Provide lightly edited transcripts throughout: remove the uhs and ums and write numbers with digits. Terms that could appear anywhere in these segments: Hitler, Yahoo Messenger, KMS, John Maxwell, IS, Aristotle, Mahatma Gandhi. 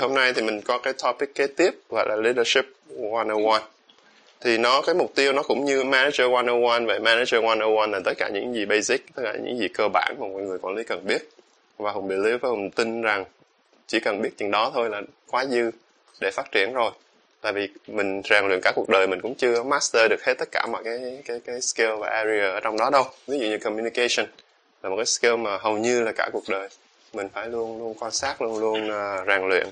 Hôm nay thì mình có cái topic kế tiếp gọi là Leadership 101. Thì cái mục tiêu nó cũng như Manager 101 vậy. Manager 101 là tất cả những gì basic, tất cả những gì cơ bản mà mọi người quản lý cần biết. Và Hùng believe và Hùng tin rằng chỉ cần biết chừng đó thôi là quá dư để phát triển rồi. Tại vì mình rèn luyện cả cuộc đời mình cũng chưa master được hết tất cả mọi cái skill và area ở trong đó đâu. Ví dụ như communication là một cái skill mà hầu như là cả cuộc đời mình phải luôn quan sát, luôn rèn luyện,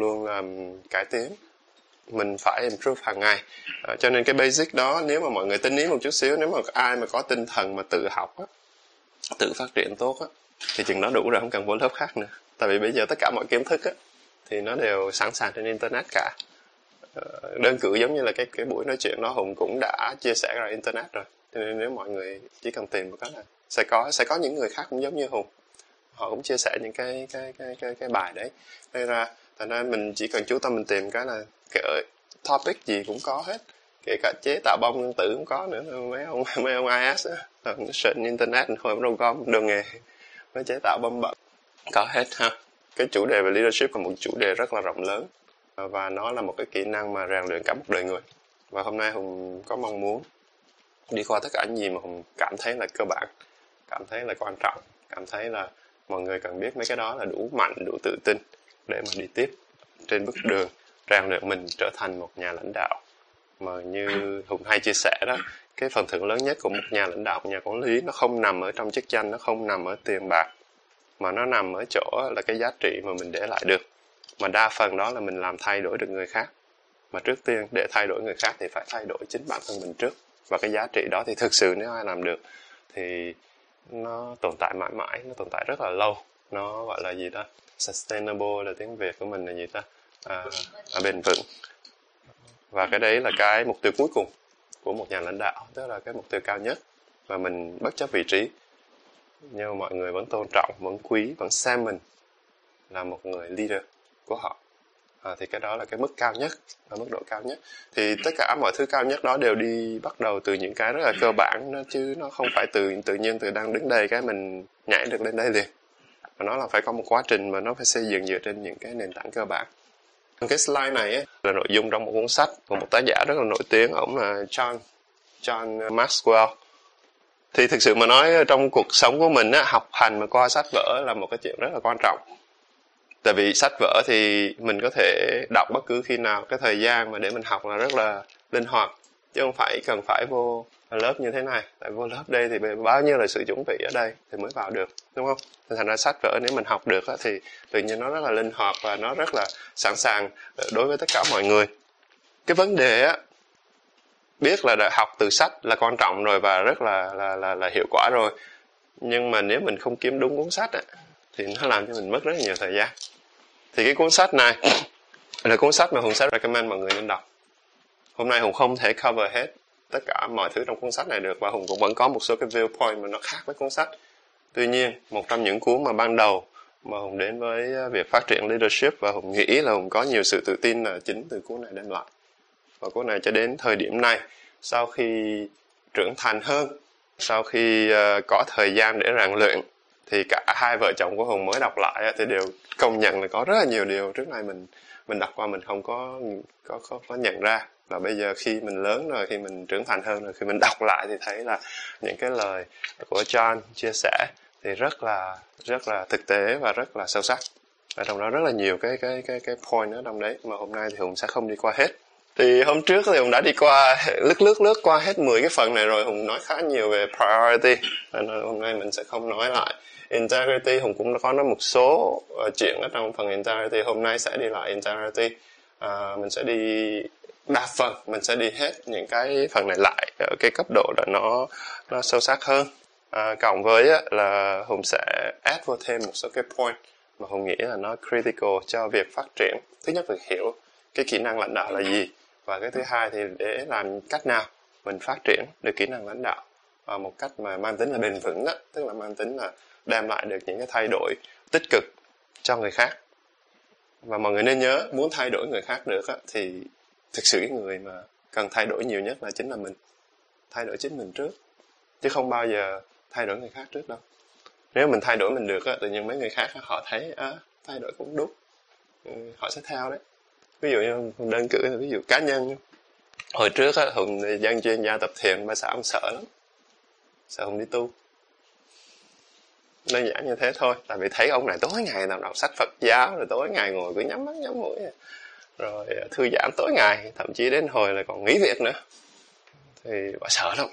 luôn cải tiến. Mình phải improve hàng ngày. Cho nên cái basic đó, nếu mà mọi người tinh ý một chút xíu, nếu mà ai mà có tinh thần mà tự học á, tự phát triển tốt á, thì chừng đó đủ rồi, không cần vô lớp khác nữa. Tại vì bây giờ tất cả mọi kiến thức á thì nó đều sẵn sàng trên internet cả. Đơn cử giống như là cái buổi nói chuyện đó Hùng cũng đã chia sẻ ra internet rồi. Cho nên nếu mọi người chỉ cần tìm một cái là sẽ có những người khác cũng giống như Hùng, họ cũng chia sẻ những cái bài đấy. Nên ra thành ra mình chỉ cần chú tâm mình tìm cái là cái topic gì cũng có hết, kể cả chế tạo bom nguyên tử cũng có nữa. Mấy ông IS á, search internet hồi đâu có đường nghề mới chế tạo bom bẩn, có hết ha. Cái chủ đề về leadership là một chủ đề rất là rộng lớn và nó là một cái kỹ năng mà rèn luyện cả một đời người. Và hôm nay Hùng có mong muốn đi qua tất cả những gì mà Hùng cảm thấy là cơ bản, cảm thấy là quan trọng, cảm thấy là mọi người cần biết mấy cái đó là đủ mạnh, đủ tự tin để mà đi tiếp trên bước đường rèn luyện mình trở thành một nhà lãnh đạo. Mà như Hùng hay chia sẻ đó, cái phần thưởng lớn nhất của một nhà lãnh đạo, một nhà quản lý nó không nằm ở trong chức danh, nó không nằm ở tiền bạc, mà nó nằm ở chỗ là cái giá trị mà mình để lại được. Mà đa phần đó là mình làm thay đổi được người khác. Mà trước tiên để thay đổi người khác thì phải thay đổi chính bản thân mình trước. Và cái giá trị đó thì thực sự nếu ai làm được thì nó tồn tại mãi mãi, nó tồn tại rất là lâu. Nó gọi là gì ta? Sustainable là tiếng Việt của mình là gì ta? Bền vững. Và cái đấy là cái mục tiêu cuối cùng của một nhà lãnh đạo, tức là cái mục tiêu cao nhất mà mình bất chấp vị trí, nhưng mà mọi người vẫn tôn trọng, vẫn quý, vẫn xem mình là một người leader của họ. Thì cái đó là cái mức cao nhất, là mức độ cao nhất. Thì tất cả mọi thứ cao nhất đó đều đi bắt đầu từ những cái rất là cơ bản đó, chứ nó không phải tự nhiên từ đang đứng đây cái mình nhảy được lên đây liền. Và nó là phải có một quá trình mà nó phải xây dựng dựa trên những cái nền tảng cơ bản. Cái slide này ấy, là nội dung trong một cuốn sách của một tác giả rất là nổi tiếng, ổng là John Maxwell. Thì thực sự mà nói, trong cuộc sống của mình á, học hành mà qua sách vở là một cái chuyện rất là quan trọng. Tại vì sách vở thì mình có thể đọc bất cứ khi nào, cái thời gian mà để mình học là rất là linh hoạt, chứ không phải cần phải vô lớp như thế này. Tại vô lớp đây thì bao nhiêu là sự chuẩn bị ở đây thì mới vào được, đúng không? Thành ra sách vở nếu mình học được thì tự nhiên nó rất là linh hoạt và nó rất là sẵn sàng đối với tất cả mọi người. Cái vấn đề á, biết là học từ sách là quan trọng rồi và rất là hiệu quả rồi, nhưng mà nếu mình không kiếm đúng cuốn sách á thì nó làm cho mình mất rất là nhiều thời gian. Thì cái cuốn sách này là cuốn sách mà Hùng sẽ recommend mọi người nên đọc. Hôm nay Hùng không thể cover hết tất cả mọi thứ trong cuốn sách này được, và Hùng cũng vẫn có một số cái viewpoint mà nó khác với cuốn sách. Tuy nhiên, một trong những cuốn mà ban đầu mà Hùng đến với việc phát triển leadership và Hùng nghĩ là Hùng có nhiều sự tự tin là chính từ cuốn này đem lại. Và cuốn này cho đến thời điểm này, sau khi trưởng thành hơn, sau khi có thời gian để rèn luyện, thì cả hai vợ chồng của Hùng mới đọc lại thì đều công nhận là có rất là nhiều điều trước này mình đọc qua mình không có nhận ra. Là bây giờ khi mình lớn rồi, khi mình trưởng thành hơn rồi, khi mình đọc lại thì thấy là những cái lời của John chia sẻ thì rất là thực tế và rất là sâu sắc. Và trong đó rất là nhiều cái point ở trong đấy mà hôm nay thì Hùng sẽ không đi qua hết. Thì hôm trước thì Hùng đã đi qua lướt qua hết 10 cái phần này rồi. Hùng nói khá nhiều về priority, hôm nay mình sẽ không nói lại. Integrity, Hùng cũng có nói một số chuyện ở trong phần integrity. Hôm nay sẽ đi lại integrity. Mình sẽ đi đa phần, mình sẽ đi hết những cái phần này lại ở cái cấp độ là nó sâu sắc hơn. Cộng với là Hùng sẽ add vô thêm một số cái point mà Hùng nghĩ là nó critical cho việc phát triển. Thứ nhất là hiểu cái kỹ năng lãnh đạo là gì, và cái thứ hai thì để làm cách nào mình phát triển được kỹ năng lãnh đạo một cách mà mang tính là bền vững đó, tức là mang tính là đem lại được những cái thay đổi tích cực cho người khác. Và mọi người nên nhớ, muốn thay đổi người khác được thì thực sự cái người mà cần thay đổi nhiều nhất là chính là mình. Thay đổi chính mình trước, chứ không bao giờ thay đổi người khác trước đâu. Nếu mình thay đổi mình được tự nhiên mấy người khác họ thấy thay đổi cũng đúng, họ sẽ thao đấy. Ví dụ như đơn cử là ví dụ cá nhân, hồi trước á, Hùng dân chuyên gia tập thiền, bà xã Hùng sợ lắm, sợ Hùng đi tu. Đơn giản như thế thôi, tại vì thấy ông này tối ngày nào đọc sách Phật giáo, rồi tối ngày ngồi cứ nhắm mắt nhắm mũi, rồi thư giãn tối ngày, thậm chí đến hồi là còn nghỉ việc nữa, thì bà sợ lắm.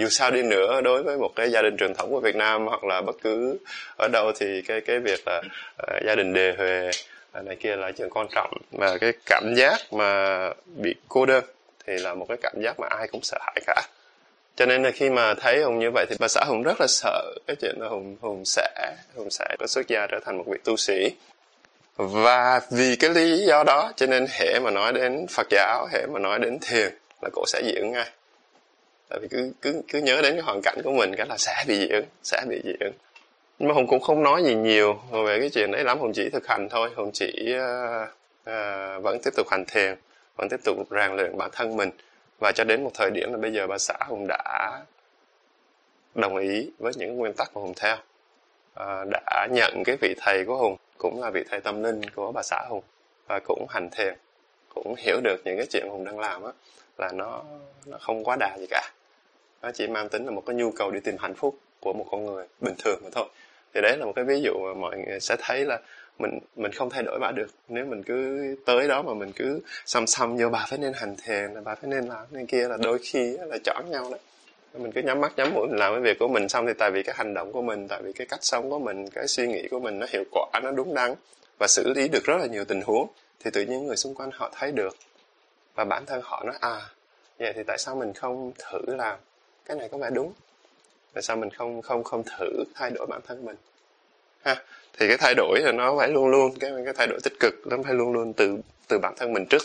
Dù sao đi nữa, đối với một cái gia đình truyền thống của Việt Nam hoặc là bất cứ ở đâu thì cái việc là gia đình đề huề này kia là chuyện quan trọng, mà cái cảm giác mà bị cô đơn thì là một cái cảm giác mà ai cũng sợ hãi cả. Cho nên là khi mà thấy Hùng như vậy thì bà xã Hùng rất là sợ cái chuyện là Hùng sẽ có xuất gia trở thành một vị tu sĩ. Và vì cái lý do đó cho nên hễ mà nói đến Phật giáo, hễ mà nói đến thiền là cổ sẽ dị ứng ngay. Tại vì cứ nhớ đến cái hoàn cảnh của mình cái là sẽ bị dị ứng. Nhưng mà Hùng cũng không nói gì nhiều về cái chuyện đấy lắm, Hùng chỉ thực hành thôi. Hùng chỉ vẫn tiếp tục hành thiền, vẫn tiếp tục rèn luyện bản thân mình. Và cho đến một thời điểm là bây giờ bà xã Hùng đã đồng ý với những nguyên tắc mà Hùng theo. Đã nhận cái vị thầy của Hùng, cũng là vị thầy tâm linh của bà xã Hùng. Và cũng hành thiền, cũng hiểu được những cái chuyện Hùng đang làm á, là nó không quá đà gì cả. Nó chỉ mang tính là một cái nhu cầu đi tìm hạnh phúc của một con người bình thường mà thôi. Thì đấy là một cái ví dụ mà mọi người sẽ thấy là mình không thay đổi bà được. Nếu mình cứ tới đó mà mình cứ xăm vô bà phải nên hành thiền, bà phải nên làm nên kia là đôi khi là chọn nhau đấy. Mình cứ nhắm mắt nhắm mũi mình làm cái việc của mình xong thì tại vì cái hành động của mình, tại vì cái cách sống của mình, cái suy nghĩ của mình nó hiệu quả, nó đúng đắn và xử lý được rất là nhiều tình huống thì tự nhiên người xung quanh họ thấy được và bản thân họ nói vậy thì tại sao mình không thử làm cái này có vẻ đúng? Tại sao mình không thử thay đổi bản thân mình? Ha, thì cái thay đổi là nó phải luôn luôn cái thay đổi tích cực, nó phải luôn luôn từ bản thân mình trước.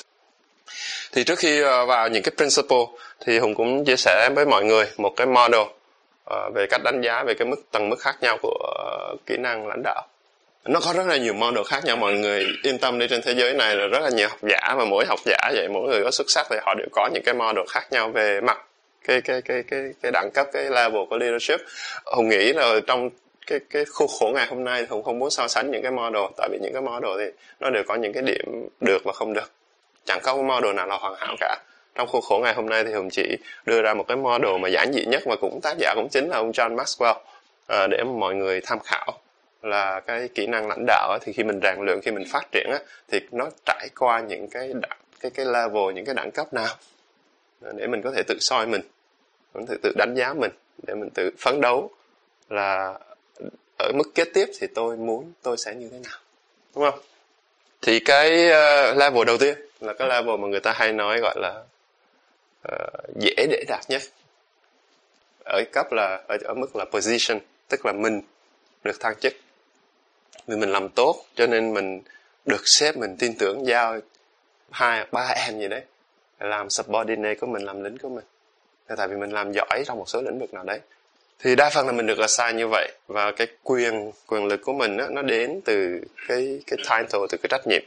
Thì trước khi vào những cái principle thì Hùng cũng chia sẻ với mọi người một cái model về cách đánh giá về cái tầng mức khác nhau của kỹ năng lãnh đạo. Nó có rất là nhiều model khác nhau, mọi người yên tâm đi, trên thế giới này là rất là nhiều học giả và mỗi học giả vậy, mỗi người có xuất sắc thì họ đều có những cái model khác nhau về mặt cái đẳng cấp, cái level của leadership. Hùng nghĩ là trong cái khuôn khổ ngày hôm nay Hùng không muốn so sánh những cái model, tại vì những cái model thì nó đều có những cái điểm được và không được. Chẳng có model nào là hoàn hảo cả. Trong khuôn khổ ngày hôm nay thì Hùng chỉ đưa ra một cái model mà giản dị nhất và cũng tác giả cũng chính là ông John Maxwell để mọi người tham khảo. Là cái kỹ năng lãnh đạo thì khi mình rèn luyện, khi mình phát triển thì nó trải qua những cái level, những cái đẳng cấp nào để mình có thể tự soi mình tự đánh giá mình, để mình tự phấn đấu là ở mức kế tiếp thì tôi sẽ như thế nào, đúng không? Thì cái level đầu tiên là cái level mà người ta hay nói gọi là dễ để đạt nhất, ở cấp là ở mức là position, tức là mình được thăng chức vì mình làm tốt, cho nên mình được sếp mình tin tưởng giao 2-3 em gì đấy làm subordinate của mình, làm lính của mình, tại vì mình làm giỏi trong một số lĩnh vực nào đấy. Thì đa phần là mình được assign như vậy, và cái quyền lực của mình nó đến từ cái title, từ cái trách nhiệm.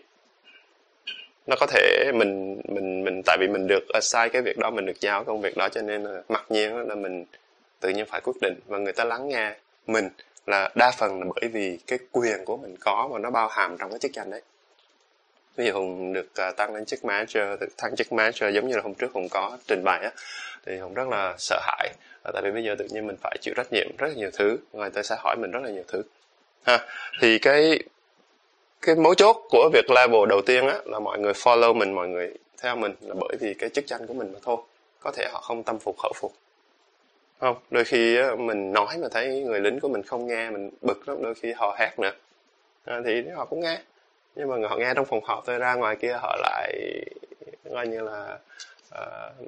Nó có thể mình tại vì mình được assign cái việc đó, mình được giao công việc đó, cho nên là mặc nhiên là mình tự nhiên phải quyết định, và người ta lắng nghe mình là đa phần là bởi vì cái quyền của mình có và nó bao hàm trong cái chức danh đấy. Ví dụ Hùng được tăng lên chức manager, được thăng chức manager, giống như là hôm trước Hùng có trình bày á, thì Hùng rất là sợ hãi, tại vì bây giờ tự nhiên mình phải chịu trách nhiệm rất là nhiều thứ, người ta sẽ hỏi mình rất là nhiều thứ. Thì cái mấu chốt của việc level đầu tiên á là mọi người follow mình, mọi người theo mình là bởi vì cái chức danh của mình mà thôi. Có thể họ không tâm phục khẩu phục. Không, đôi khi mình nói mà thấy người lính của mình không nghe, mình bực lắm, đôi khi họ hét nữa thì họ cũng nghe, nhưng mà họ nghe trong phòng họp thôi, ra ngoài kia họ lại coi như là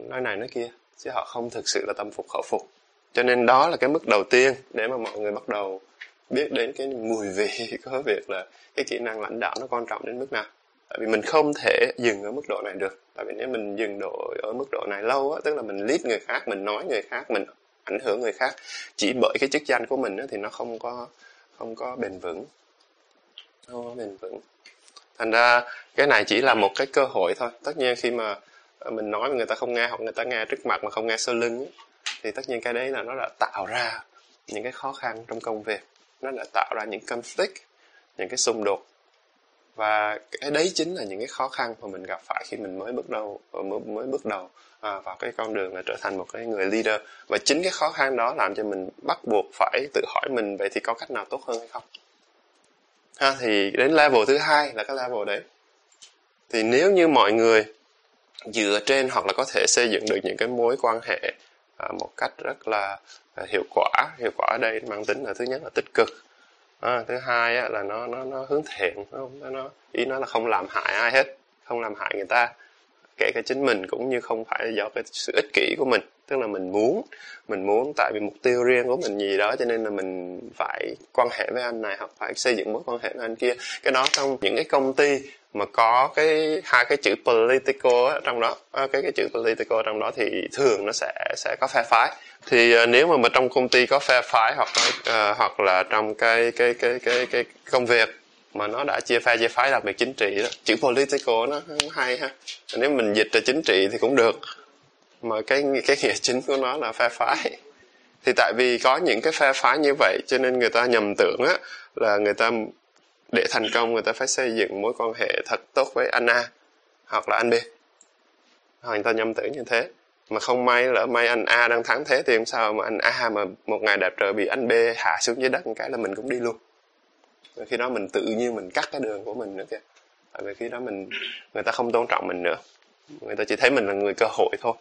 nói này nói kia, chứ họ không thực sự là tâm phục khẩu phục. Cho nên đó là cái mức đầu tiên để mà mọi người bắt đầu biết đến cái mùi vị của việc là cái kỹ năng lãnh đạo nó quan trọng đến mức nào. Tại vì mình không thể dừng ở mức độ này được, tại vì nếu mình dừng ở mức độ này lâu á, tức là mình lead người khác, mình nói người khác, mình ảnh hưởng người khác chỉ bởi cái chức danh của mình thì nó không có bền vững. Thành ra cái này chỉ là một cái cơ hội thôi. Tất nhiên khi mà mình nói mà người ta không nghe, hoặc người ta nghe trước mặt mà không nghe sau lưng thì tất nhiên cái đấy là nó đã tạo ra những cái khó khăn trong công việc, nó đã tạo ra những conflict, những cái xung đột. Và cái đấy chính là những cái khó khăn mà mình gặp phải khi mình mới bước đầu vào cái con đường là trở thành một cái người leader. Và chính cái khó khăn đó làm cho mình bắt buộc phải tự hỏi mình vậy thì có cách nào tốt hơn hay không. Thì đến level thứ hai là cái level đấy. Thì nếu như mọi người dựa trên hoặc là có thể xây dựng được những cái mối quan hệ một cách rất là hiệu quả ở đây mang tính là thứ nhất là tích cực, thứ hai là nó hướng thiện, nó là không làm hại ai hết, không làm hại người ta, kể cả chính mình, cũng như không phải do cái sự ích kỷ của mình, tức là mình muốn tại vì mục tiêu riêng của mình gì đó cho nên là mình phải quan hệ với anh này hoặc phải xây dựng mối quan hệ với anh kia. Cái đó trong những cái công ty mà có cái hai cái chữ political trong đó, cái chữ political trong đó thì thường nó sẽ có phe phái. Thì nếu mà trong công ty có phe phái hoặc là trong cái công việc mà nó đã chia phe chia phái, đặc biệt chính trị đó, chữ political nó không hay ha. Nếu mình dịch ra chính trị thì cũng được, mà cái nghĩa chính của nó là phe phái. Thì tại vì có những cái phe phái như vậy cho nên người ta nhầm tưởng là người ta để thành công người ta phải xây dựng mối quan hệ thật tốt với anh A hoặc là anh B, hoặc người ta nhầm tưởng như thế. Mà không may lỡ may anh A đang thắng thế thì làm sao mà anh A mà một ngày đẹp trời bị anh B hạ xuống dưới đất một cái là mình cũng đi luôn. Rồi khi đó mình tự nhiên mình cắt cái đường của mình nữa kìa. Tại vì khi đó người ta không tôn trọng mình nữa, người ta chỉ thấy mình là người cơ hội thôi.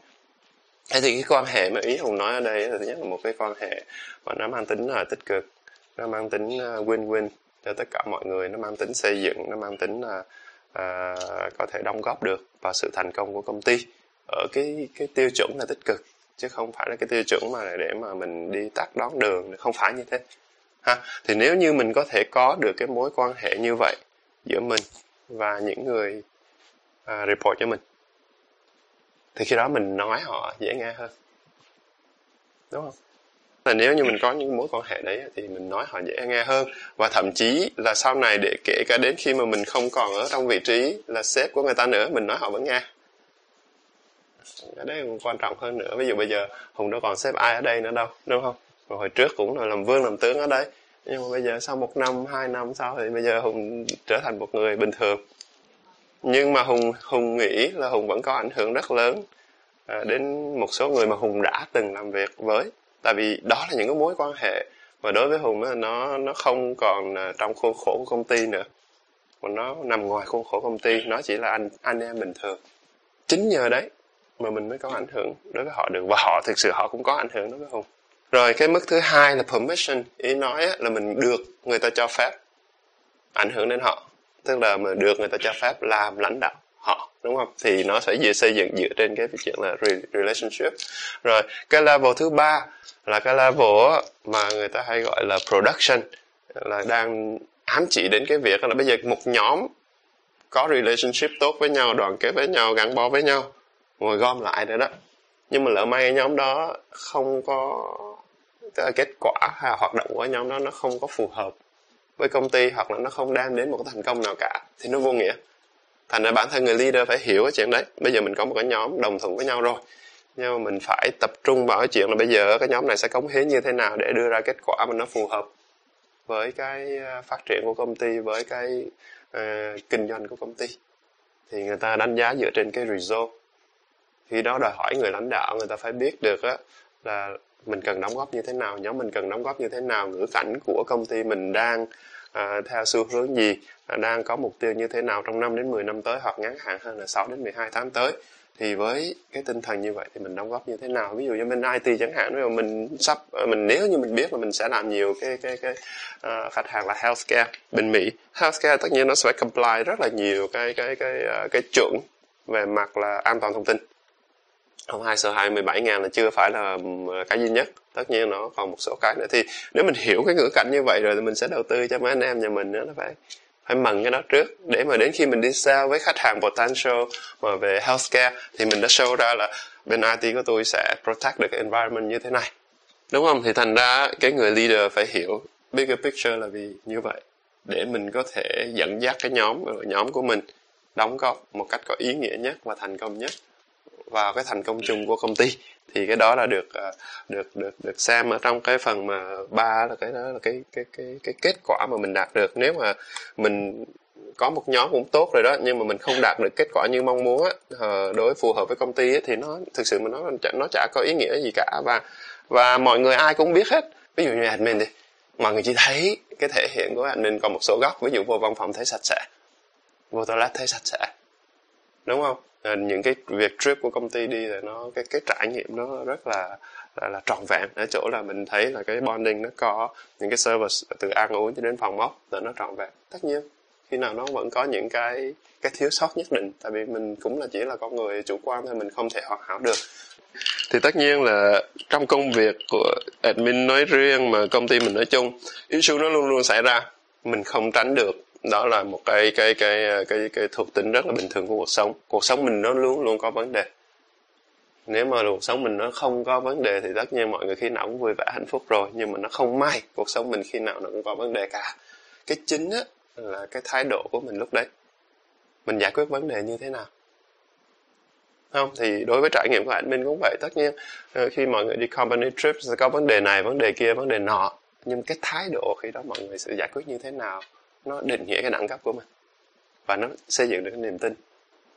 Thế thì cái quan hệ mà ý Hùng nói ở đây là thứ nhất là một cái quan hệ mà nó mang tính là tích cực, nó mang tính win-win cho tất cả mọi người, nó mang tính xây dựng, nó mang tính là có thể đóng góp được vào sự thành công của công ty ở cái tiêu chuẩn là tích cực, chứ không phải là cái tiêu chuẩn mà để mà mình đi tắt đón đường, không phải như thế ha. Thì nếu như mình có thể có được cái mối quan hệ như vậy giữa mình và những người report cho mình thì khi đó mình nói họ dễ nghe hơn, đúng không? Là nếu như mình có những mối quan hệ đấy thì mình nói họ dễ nghe hơn, và thậm chí là sau này để kể cả đến khi mà mình không còn ở trong vị trí là sếp của người ta nữa, mình nói họ vẫn nghe. Cái đấy cũng quan trọng hơn nữa. Ví dụ bây giờ Hùng đâu còn sếp ai ở đây nữa đâu, đúng không? Mà hồi trước cũng là làm vương làm tướng ở đây, nhưng mà bây giờ sau 1 năm 2 năm sau thì bây giờ Hùng trở thành một người bình thường. Nhưng mà Hùng nghĩ là Hùng vẫn có ảnh hưởng rất lớn đến một số người mà Hùng đã từng làm việc với. Tại vì đó là những cái mối quan hệ mà đối với Hùng đó, nó không còn trong khuôn khổ của công ty nữa, mà nó nằm ngoài khuôn khổ công ty, nó chỉ là anh em bình thường. Chính nhờ đấy mà mình mới có ảnh hưởng đối với họ được, và họ thực sự họ cũng có ảnh hưởng đối với Hùng. Rồi cái mức thứ hai là permission, ý nói là mình được người ta cho phép ảnh hưởng đến họ, tức là mình được người ta cho phép làm lãnh đạo họ, đúng không? Thì nó sẽ xây dựng dựa trên cái chuyện là relationship. Rồi cái level thứ ba là cái level mà người ta hay gọi là production, là đang ám chỉ đến cái việc là bây giờ một nhóm có relationship tốt với nhau, đoàn kết với nhau, gắn bó với nhau, ngồi gom lại rồi đó. Nhưng mà lỡ may nhóm đó không có kết quả, hay hoạt động của nhóm đó nó không có phù hợp với công ty, hoặc là nó không đem đến một cái thành công nào cả, thì nó vô nghĩa. Thành ra bản thân người leader phải hiểu cái chuyện đấy. Bây giờ mình có một cái nhóm đồng thuận với nhau rồi, nhưng mà mình phải tập trung vào cái chuyện là bây giờ cái nhóm này sẽ cống hiến như thế nào để đưa ra kết quả mà nó phù hợp với cái phát triển của công ty, với cái kinh doanh của công ty. Thì người ta đánh giá dựa trên cái result. Khi đó đòi hỏi người lãnh đạo người ta phải biết được là mình cần đóng góp như thế nào, nhóm mình cần đóng góp như thế nào, ngữ cảnh của công ty mình đang theo xu hướng gì, đang có mục tiêu như thế nào trong 5 đến 10 năm tới, hoặc ngắn hạn hơn là 6 đến 12 tháng tới. Thì với cái tinh thần như vậy thì mình đóng góp như thế nào? Ví dụ như bên IT chẳng hạn, nếu mình nếu như mình biết là mình sẽ làm nhiều cái khách hàng là healthcare bên Mỹ. Healthcare tất nhiên nó sẽ comply rất là nhiều cái chuẩn về mặt là an toàn thông tin. Không 2/17.000 là chưa phải là cái duy nhất, tất nhiên nó còn một số cái nữa. Thì nếu mình hiểu cái ngữ cảnh như vậy rồi thì mình sẽ đầu tư cho mấy anh em nhà mình nữa, nó phải mần cái đó trước, để mà đến khi mình đi sale với khách hàng potential mà về healthcare thì mình đã show ra là bên IT của tôi sẽ protect được cái environment như thế này, đúng không? Thì thành ra cái người leader phải hiểu bigger picture là vì như vậy, để mình có thể dẫn dắt cái nhóm của mình đóng góp một cách có ý nghĩa nhất và thành công nhất vào cái thành công chung của công ty. Thì cái đó là được xem ở trong cái phần mà 3, là cái đó là cái kết quả mà mình đạt được. Nếu mà mình có một nhóm cũng tốt rồi đó, nhưng mà mình không đạt được kết quả như mong muốn á, đối phù hợp với công ty ấy, thì nó thực sự mà nó chả có ý nghĩa gì cả. Và mọi người ai cũng biết hết. Ví dụ như admin đi, mọi người chỉ thấy cái thể hiện của admin, còn một số góc, ví dụ vô văn phòng thấy sạch sẽ, vô toilet thấy sạch sẽ, đúng không? Những cái việc trip của công ty đi là nó cái trải nghiệm nó rất là trọn vẹn, ở chỗ là mình thấy là cái bonding nó có những cái service từ ăn uống cho đến phòng móc là nó trọn vẹn. Tất nhiên khi nào nó vẫn có những cái thiếu sót nhất định, tại vì mình cũng là chỉ là con người chủ quan thôi, mình không thể hoàn hảo được. Thì tất nhiên là trong công việc của admin nói riêng mà công ty mình nói chung, issue nó luôn luôn xảy ra, mình không tránh được. Đó là một cái thuộc tính rất là bình thường của cuộc sống. Cuộc sống mình nó luôn luôn có vấn đề. Nếu mà cuộc sống mình nó không có vấn đề thì tất nhiên mọi người khi nào cũng vui vẻ hạnh phúc rồi, nhưng mà nó không may cuộc sống mình khi nào nó cũng có vấn đề cả. Cái chính á là cái thái độ của mình lúc đấy, mình giải quyết vấn đề như thế nào. Không thì đối với trải nghiệm của admin cũng vậy, tất nhiên khi mọi người đi company trip sẽ có vấn đề này, vấn đề kia, vấn đề nọ, nhưng cái thái độ khi đó mọi người sẽ giải quyết như thế nào nó định nghĩa cái đẳng cấp của mình, và nó xây dựng được cái niềm tin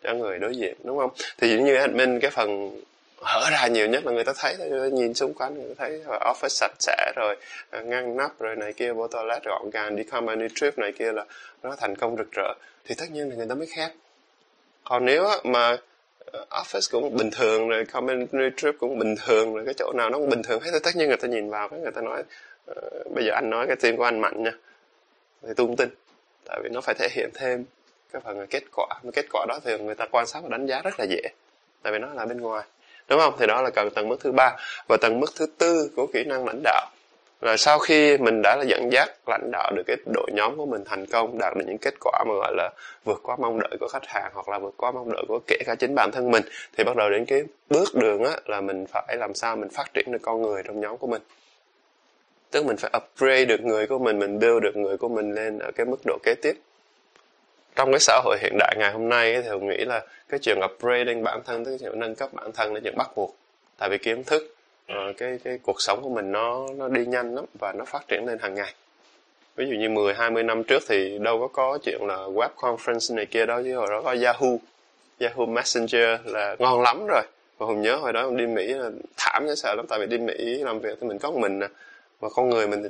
cho người đối diện, đúng không? Thì như admin, cái phần hở ra nhiều nhất là người ta thấy, nhìn xung quanh người ta thấy office sạch sẽ rồi, ngăn nắp rồi này kia, vô toilet gọn gàng, đi company trip này kia là nó thành công rực rỡ, thì tất nhiên là người ta mới khen. Còn nếu mà office cũng bình thường rồi, company trip cũng bình thường rồi, cái chỗ nào nó cũng bình thường hết, thì tất nhiên người ta nhìn vào người ta nói bây giờ anh nói cái team của anh mạnh nha, thì tôi không tin. Tại vì nó phải thể hiện thêm cái phần kết quả, mà kết quả đó thì người ta quan sát và đánh giá rất là dễ, tại vì nó là bên ngoài, đúng không? Thì đó là cần tầng mức thứ ba. Và tầng mức thứ tư của kỹ năng lãnh đạo là sau khi mình đã là dẫn dắt lãnh đạo được cái đội nhóm của mình thành công, đạt được những kết quả mà gọi là vượt qua mong đợi của khách hàng, hoặc là vượt qua mong đợi của kể cả chính bản thân mình, thì bắt đầu đến cái bước đường á, là mình phải làm sao mình phát triển được con người trong nhóm của mình. Tức mình phải upgrade được người của mình build được người của mình lên ở cái mức độ kế tiếp. Trong cái xã hội hiện đại ngày hôm nay thì mình nghĩ là cái chuyện upgrading bản thân, cái chuyện nâng cấp bản thân là chuyện bắt buộc. Tại vì kiến thức, cái cuộc sống của mình nó đi nhanh lắm và nó phát triển lên hàng ngày. Ví dụ như 10-20 năm trước thì đâu có chuyện là web conference này kia đó, chứ hồi đó có Yahoo Messenger là ngon lắm rồi. Và Hùng nhớ hồi đó đi Mỹ là thảm như sợ lắm, tại vì đi Mỹ làm việc thì mình có mình nè. Mà con người mình thì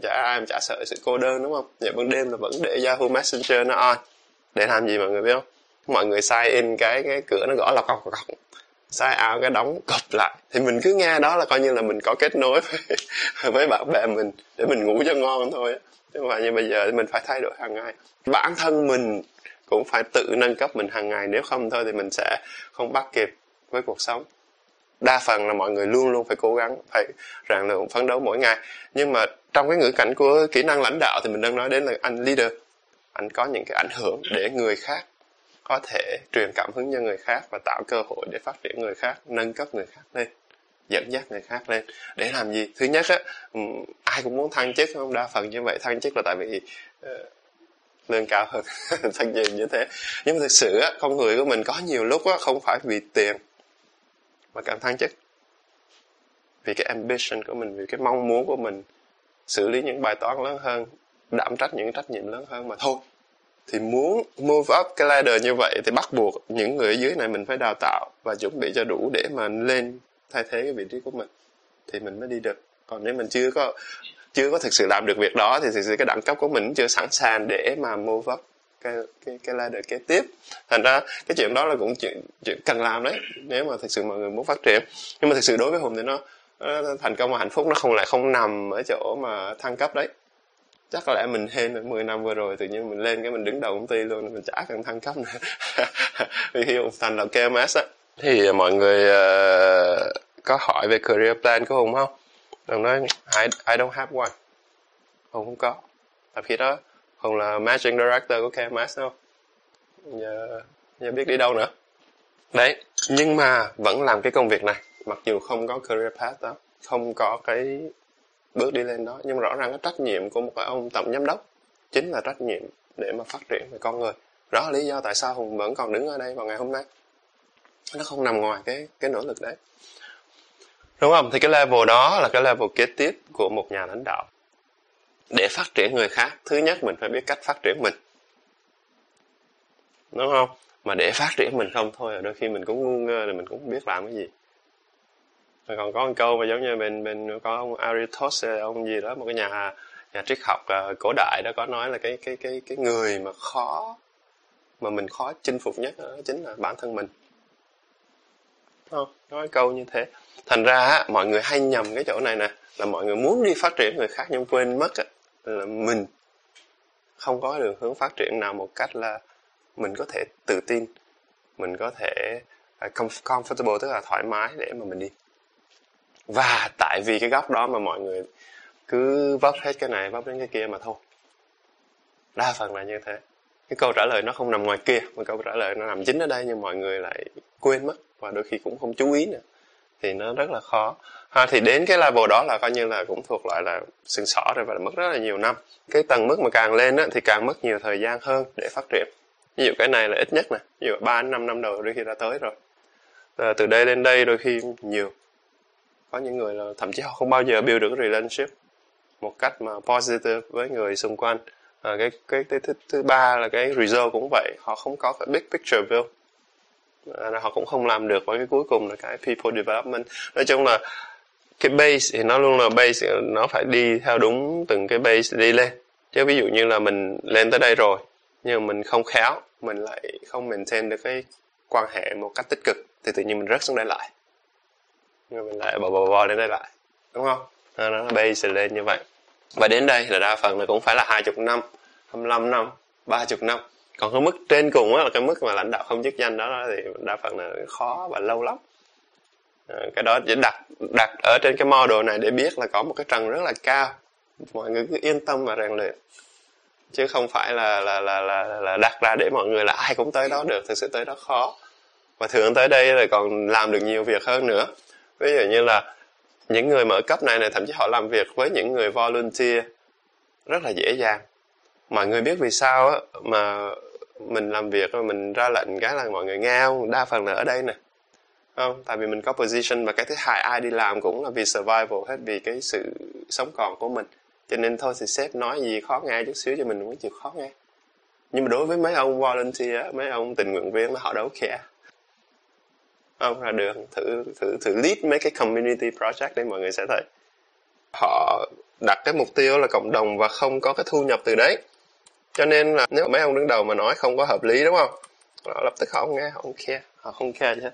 chả sợ sự cô đơn, đúng không? Vậy ban đêm là vẫn để Yahoo Messenger nó on. Để làm gì mọi người biết không? Mọi người sign in cái cửa nó gõ lọc cọc cọc, sign out cái đóng cụp lại. Thì mình cứ nghe đó là coi như là mình có kết nối với bạn bè mình để mình ngủ cho ngon thôi. Chứ mà như bây giờ thì mình phải thay đổi hàng ngày. Bản thân mình cũng phải tự nâng cấp mình hàng ngày, nếu không thôi thì mình sẽ không bắt kịp với cuộc sống. Đa phần là mọi người luôn luôn phải cố gắng, phải rèn luyện phấn đấu mỗi ngày. Nhưng mà trong cái ngữ cảnh của kỹ năng lãnh đạo thì mình đang nói đến là anh leader, anh có những cái ảnh hưởng để người khác có thể truyền cảm hứng cho người khác và tạo cơ hội để phát triển người khác, nâng cấp người khác lên, dẫn dắt người khác lên. Để làm gì? Thứ nhất á, ai cũng muốn thăng chức, không? Đa phần như vậy, thăng chức là tại vì lương cao hơn thăng nhiệm như thế. Nhưng mà thực sự á, con người của mình có nhiều lúc á, không phải vì tiền mà cảm thăng chức, vì cái ambition của mình, vì cái mong muốn của mình xử lý những bài toán lớn hơn, đảm trách những trách nhiệm lớn hơn mà thôi. Thì muốn move up cái ladder như vậy thì bắt buộc những người ở dưới này mình phải đào tạo và chuẩn bị cho đủ để mà lên thay thế cái vị trí của mình thì mình mới đi được. Còn nếu mình chưa có thực sự làm được việc đó thì thực sự cái đẳng cấp của mình chưa sẵn sàng để mà move up cái ladder kế tiếp. Thành ra cái chuyện đó là cũng chuyện cần làm đấy, nếu mà thực sự mọi người muốn phát triển. Nhưng mà thực sự đối với Hùng thì nó thành công và hạnh phúc nó không nằm ở chỗ mà thăng cấp đấy. Chắc có lẽ mình hên 10 năm vừa rồi tự nhiên mình lên cái mình đứng đầu công ty luôn, mình chả cần thăng cấp nữa. Vì khi Hùng thành lập KMS á, thì mọi người có hỏi về career plan của Hùng không? Hùng nói I don't have one. Hùng không có. Tại khi đó Hùng là Managing Director của KMS đâu, giờ biết đi đâu nữa. Đấy, nhưng mà vẫn làm cái công việc này, mặc dù không có career path đó, không có cái bước đi lên đó. Nhưng rõ ràng cái trách nhiệm của một cái ông tổng giám đốc chính là trách nhiệm để mà phát triển về con người. Đó là lý do tại sao Hùng vẫn còn đứng ở đây vào ngày hôm nay. Nó không nằm ngoài cái nỗ lực đấy, đúng không? Thì cái level đó là cái level kế tiếp của một nhà lãnh đạo. Để phát triển người khác, thứ nhất mình phải biết cách phát triển mình. đúng không? Mà để phát triển mình không thôi, đôi khi mình cũng ngu ngơ, rồi mình cũng không biết làm cái gì. Rồi còn có một câu mà giống như mình có ông Aristotle, ông gì đó, một cái nhà triết học cổ đại đó có nói là cái người mà mình khó chinh phục nhất đó chính là bản thân mình. Không, nói câu như thế. Thành ra mọi người hay nhầm cái chỗ này nè, là mọi người muốn đi phát triển người khác nhưng quên mất là mình không có đường hướng phát triển nào một cách là mình có thể tự tin, mình có thể comfortable, tức là thoải mái để mà mình đi. Và tại vì cái góc đó mà mọi người cứ vấp hết cái này vấp đến cái kia mà thôi. Đa phần là như thế. Cái câu trả lời nó không nằm ngoài kia, mà câu trả lời nó nằm chính ở đây, nhưng mọi người lại quên mất và đôi khi cũng không chú ý nữa, thì nó rất là khó. Thì đến cái level đó là coi như là cũng thuộc loại là sừng sỏ rồi, và mất rất là nhiều năm. Cái tầng mức mà càng lên á, thì càng mất nhiều thời gian hơn để phát triển. Ví dụ cái này là ít nhất nè, ví dụ 3-5 năm đầu đôi khi đã tới rồi. Từ đây đến đây đôi khi nhiều. Có những người là thậm chí họ không bao giờ build được cái relationship một cách mà positive với người xung quanh. Cái thứ ba là cái result cũng vậy, họ không có cái big picture view. Họ cũng không làm được, và cái cuối cùng là cái people development. Nói chung là cái base thì nó luôn là base, nó phải đi theo đúng từng cái base đi lên. Chứ ví dụ như là mình lên tới đây rồi nhưng mình không khéo, mình lại không maintain được cái quan hệ một cách tích cực, thì tự nhiên mình rớt xuống đây lại, nhưng mình lại bò đến đây lại, đúng không? Nó base lên như vậy. Và đến đây là đa phần là cũng phải là 20 năm, 25 năm, 30 năm. Còn cái mức trên cùng á, là cái mức mà lãnh đạo không chức danh đó, thì đa phần là khó và lâu lắm. Cái đó chỉ đặt ở trên cái model này để biết là có một cái trần rất là cao, mọi người cứ yên tâm và rèn luyện, chứ không phải là đặt ra để mọi người là ai cũng tới đó được. Thực sự tới đó khó, và thường tới đây là còn làm được nhiều việc hơn nữa. Ví dụ như là những người mà ở cấp này thậm chí họ làm việc với những người volunteer rất là dễ dàng. Mọi người biết vì sao á, mà mình làm việc mình ra lệnh cái là mọi người nghe không? Đa phần là ở đây nè, không? Tại vì mình có position, và cái thứ hai ai đi làm cũng là vì survival hết, vì cái sự sống còn của mình. Cho nên thôi thì sếp nói gì khó nghe chút xíu cho mình cũng chịu khó nghe. Nhưng mà đối với mấy ông volunteer, mấy ông tình nguyện viên, họ đâu care. Không là được, thử lead mấy cái community project để mọi người sẽ thấy. Họ đặt cái mục tiêu là cộng đồng và không có cái thu nhập từ đấy. Cho nên là nếu mấy ông đứng đầu mà nói không có hợp lý, đúng không? Họ lập tức họ không nghe, họ không care chứ.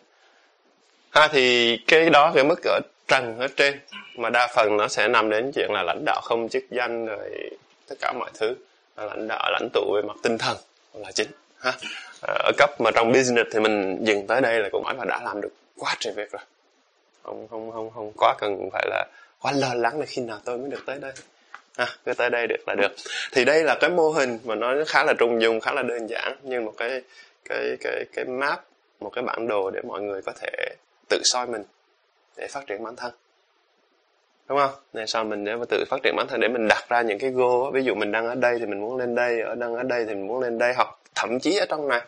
Thì cái đó cái mức ở trần ở trên, mà đa phần nó sẽ nằm đến chuyện là lãnh đạo không chức danh, rồi tất cả mọi thứ lãnh tụ về mặt tinh thần là chính ha. Ở cấp mà trong business thì mình dừng tới đây là cũng nói là đã làm được quá trời việc rồi, không quá cần phải là quá lo lắng là khi nào tôi mới được tới đây. Cứ tới đây được là được. Thì đây là cái mô hình mà nó khá là trung dung, khá là đơn giản, nhưng một cái map, một cái bản đồ để mọi người có thể tự soi mình để phát triển bản thân, đúng không? Nên sao mình để mà tự phát triển bản thân, để mình đặt ra những cái goal. Ví dụ mình đang ở đây thì mình muốn lên đây, đang ở đây thì mình muốn lên đây, hoặc thậm chí ở trong này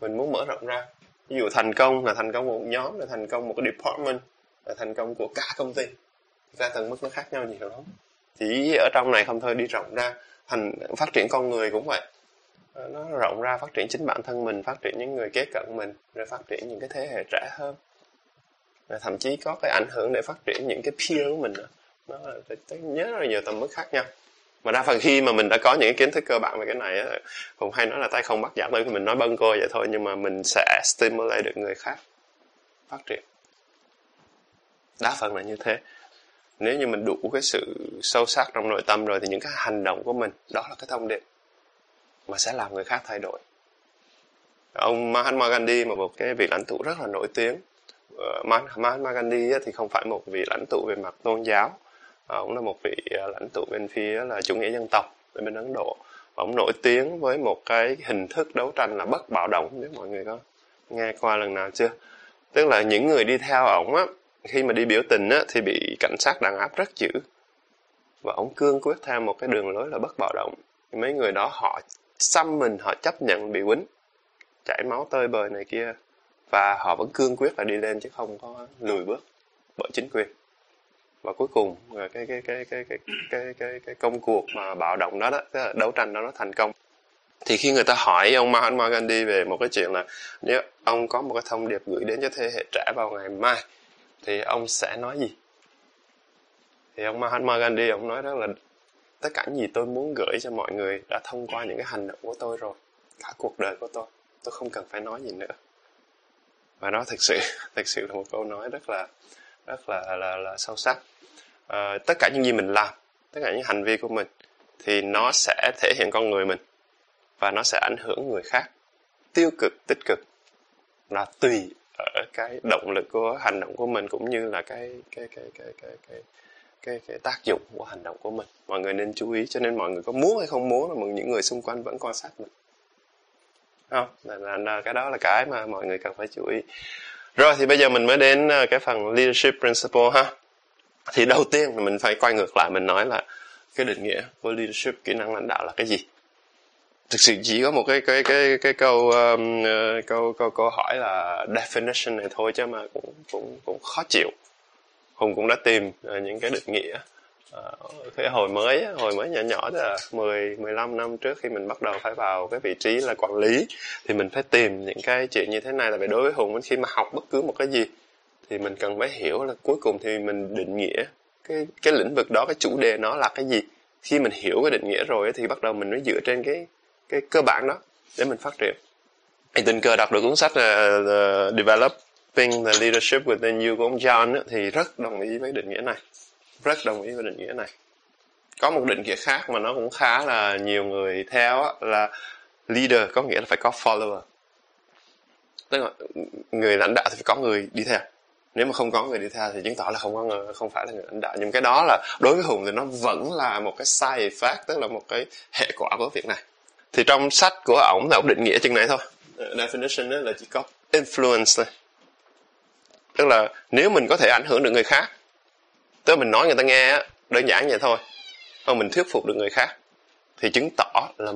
mình muốn mở rộng ra. Ví dụ thành công là thành công một nhóm, là thành công một cái department, là thành công của cả công ty. Thực ra tầng mức nó khác nhau nhiều lắm, chỉ ở trong này không thôi, đi rộng ra. Phát triển con người cũng vậy, nó rộng ra, phát triển chính bản thân mình, phát triển những người kế cận mình, rồi phát triển những cái thế hệ trẻ hơn, rồi thậm chí có cái ảnh hưởng để phát triển những cái peer của mình. Nó nhớ rất là nhiều tầm mức khác nhau. Mà đa phần khi mà mình đã có những cái kiến thức cơ bản về cái này á, cũng hay nói là tay không bắt giặc, thì mình nói bâng cô vậy thôi, nhưng mà mình sẽ stimulate được người khác phát triển. Đa phần là như thế. Nếu như mình đủ cái sự sâu sắc trong nội tâm rồi, thì những cái hành động của mình, đó là cái thông điệp mà sẽ làm người khác thay đổi. Ông Mahatma Gandhi, một cái vị lãnh tụ rất là nổi tiếng. Mahatma Gandhi thì không phải một vị lãnh tụ về mặt tôn giáo, cũng là một vị lãnh tụ bên phía là chủ nghĩa dân tộc ở bên Ấn Độ. Ông nổi tiếng với một cái hình thức đấu tranh là bất bạo động, nếu mọi người có nghe qua lần nào chưa. Tức là những người đi theo ổng á, khi mà đi biểu tình á, thì bị cảnh sát đàn áp rất dữ, và ổng cương quyết theo một cái đường lối là bất bạo động. Mấy người đó họ xăm mình, họ chấp nhận bị quýnh, chảy máu tơi bời này kia, và họ vẫn cương quyết là đi lên chứ không có lùi bước bởi chính quyền. Và cuối cùng cái công cuộc mà bạo động đó, tức là đấu tranh đó, nó thành công. Thì khi người ta hỏi ông Mahatma Gandhi về một cái chuyện là nếu ông có một cái thông điệp gửi đến cho thế hệ trẻ vào ngày mai thì ông sẽ nói gì? Thì ông Mahatma Gandhi ông nói rất là tất cả những gì tôi muốn gửi cho mọi người đã thông qua những cái hành động của tôi rồi, cả cuộc đời của tôi không cần phải nói gì nữa. Và đó thực sự là một câu nói rất là sâu sắc. Tất cả những gì mình làm, tất cả những hành vi của mình thì nó sẽ thể hiện con người mình và nó sẽ ảnh hưởng người khác, tiêu cực tích cực là tùy ở cái động lực của hành động của mình cũng như là cái tác dụng của hành động của mình. Mọi người nên chú ý, cho nên mọi người có muốn hay không muốn là những người xung quanh vẫn quan sát mình. Không, cái đó là cái mà mọi người cần phải chú ý. Rồi thì bây giờ mình mới đến cái phần leadership principle ha. Thì đầu tiên là mình phải quay ngược lại, mình nói là cái định nghĩa của leadership, kỹ năng lãnh đạo là cái gì. Thực sự chỉ có một cái câu hỏi là definition này thôi chứ mà cũng khó chịu. Hùng cũng đã tìm những cái định nghĩa cái hồi mới nhỏ là 10-15 năm trước, khi mình bắt đầu phải vào cái vị trí là quản lý thì mình phải tìm những cái chuyện như thế này. Là vì đối với Hùng, khi mà học bất cứ một cái gì thì mình cần phải hiểu là cuối cùng thì mình định nghĩa cái lĩnh vực đó, cái chủ đề nó là cái gì. Khi mình hiểu cái định nghĩa rồi thì bắt đầu mình mới dựa trên cái cơ bản đó để mình phát triển. Anh tình cờ đọc được cuốn sách là Developing the Leadership Within You của ông John thì rất đồng ý với định nghĩa này. Có một định nghĩa khác mà nó cũng khá là nhiều người theo là leader có nghĩa là phải có follower. Tức là người lãnh đạo thì phải có người đi theo. Nếu mà không có người đi theo thì chứng tỏ là không phải là người lãnh đạo. Nhưng cái đó là đối với Hùng thì nó vẫn là một cái side effect, tức là một cái hệ quả của việc này. Thì trong sách của ổng là ổng định nghĩa chừng này thôi. Definition là chỉ có influence thôi. Tức là nếu mình có thể ảnh hưởng được người khác, tức là mình nói người ta nghe đơn giản vậy thôi, mà mình thuyết phục được người khác thì chứng tỏ là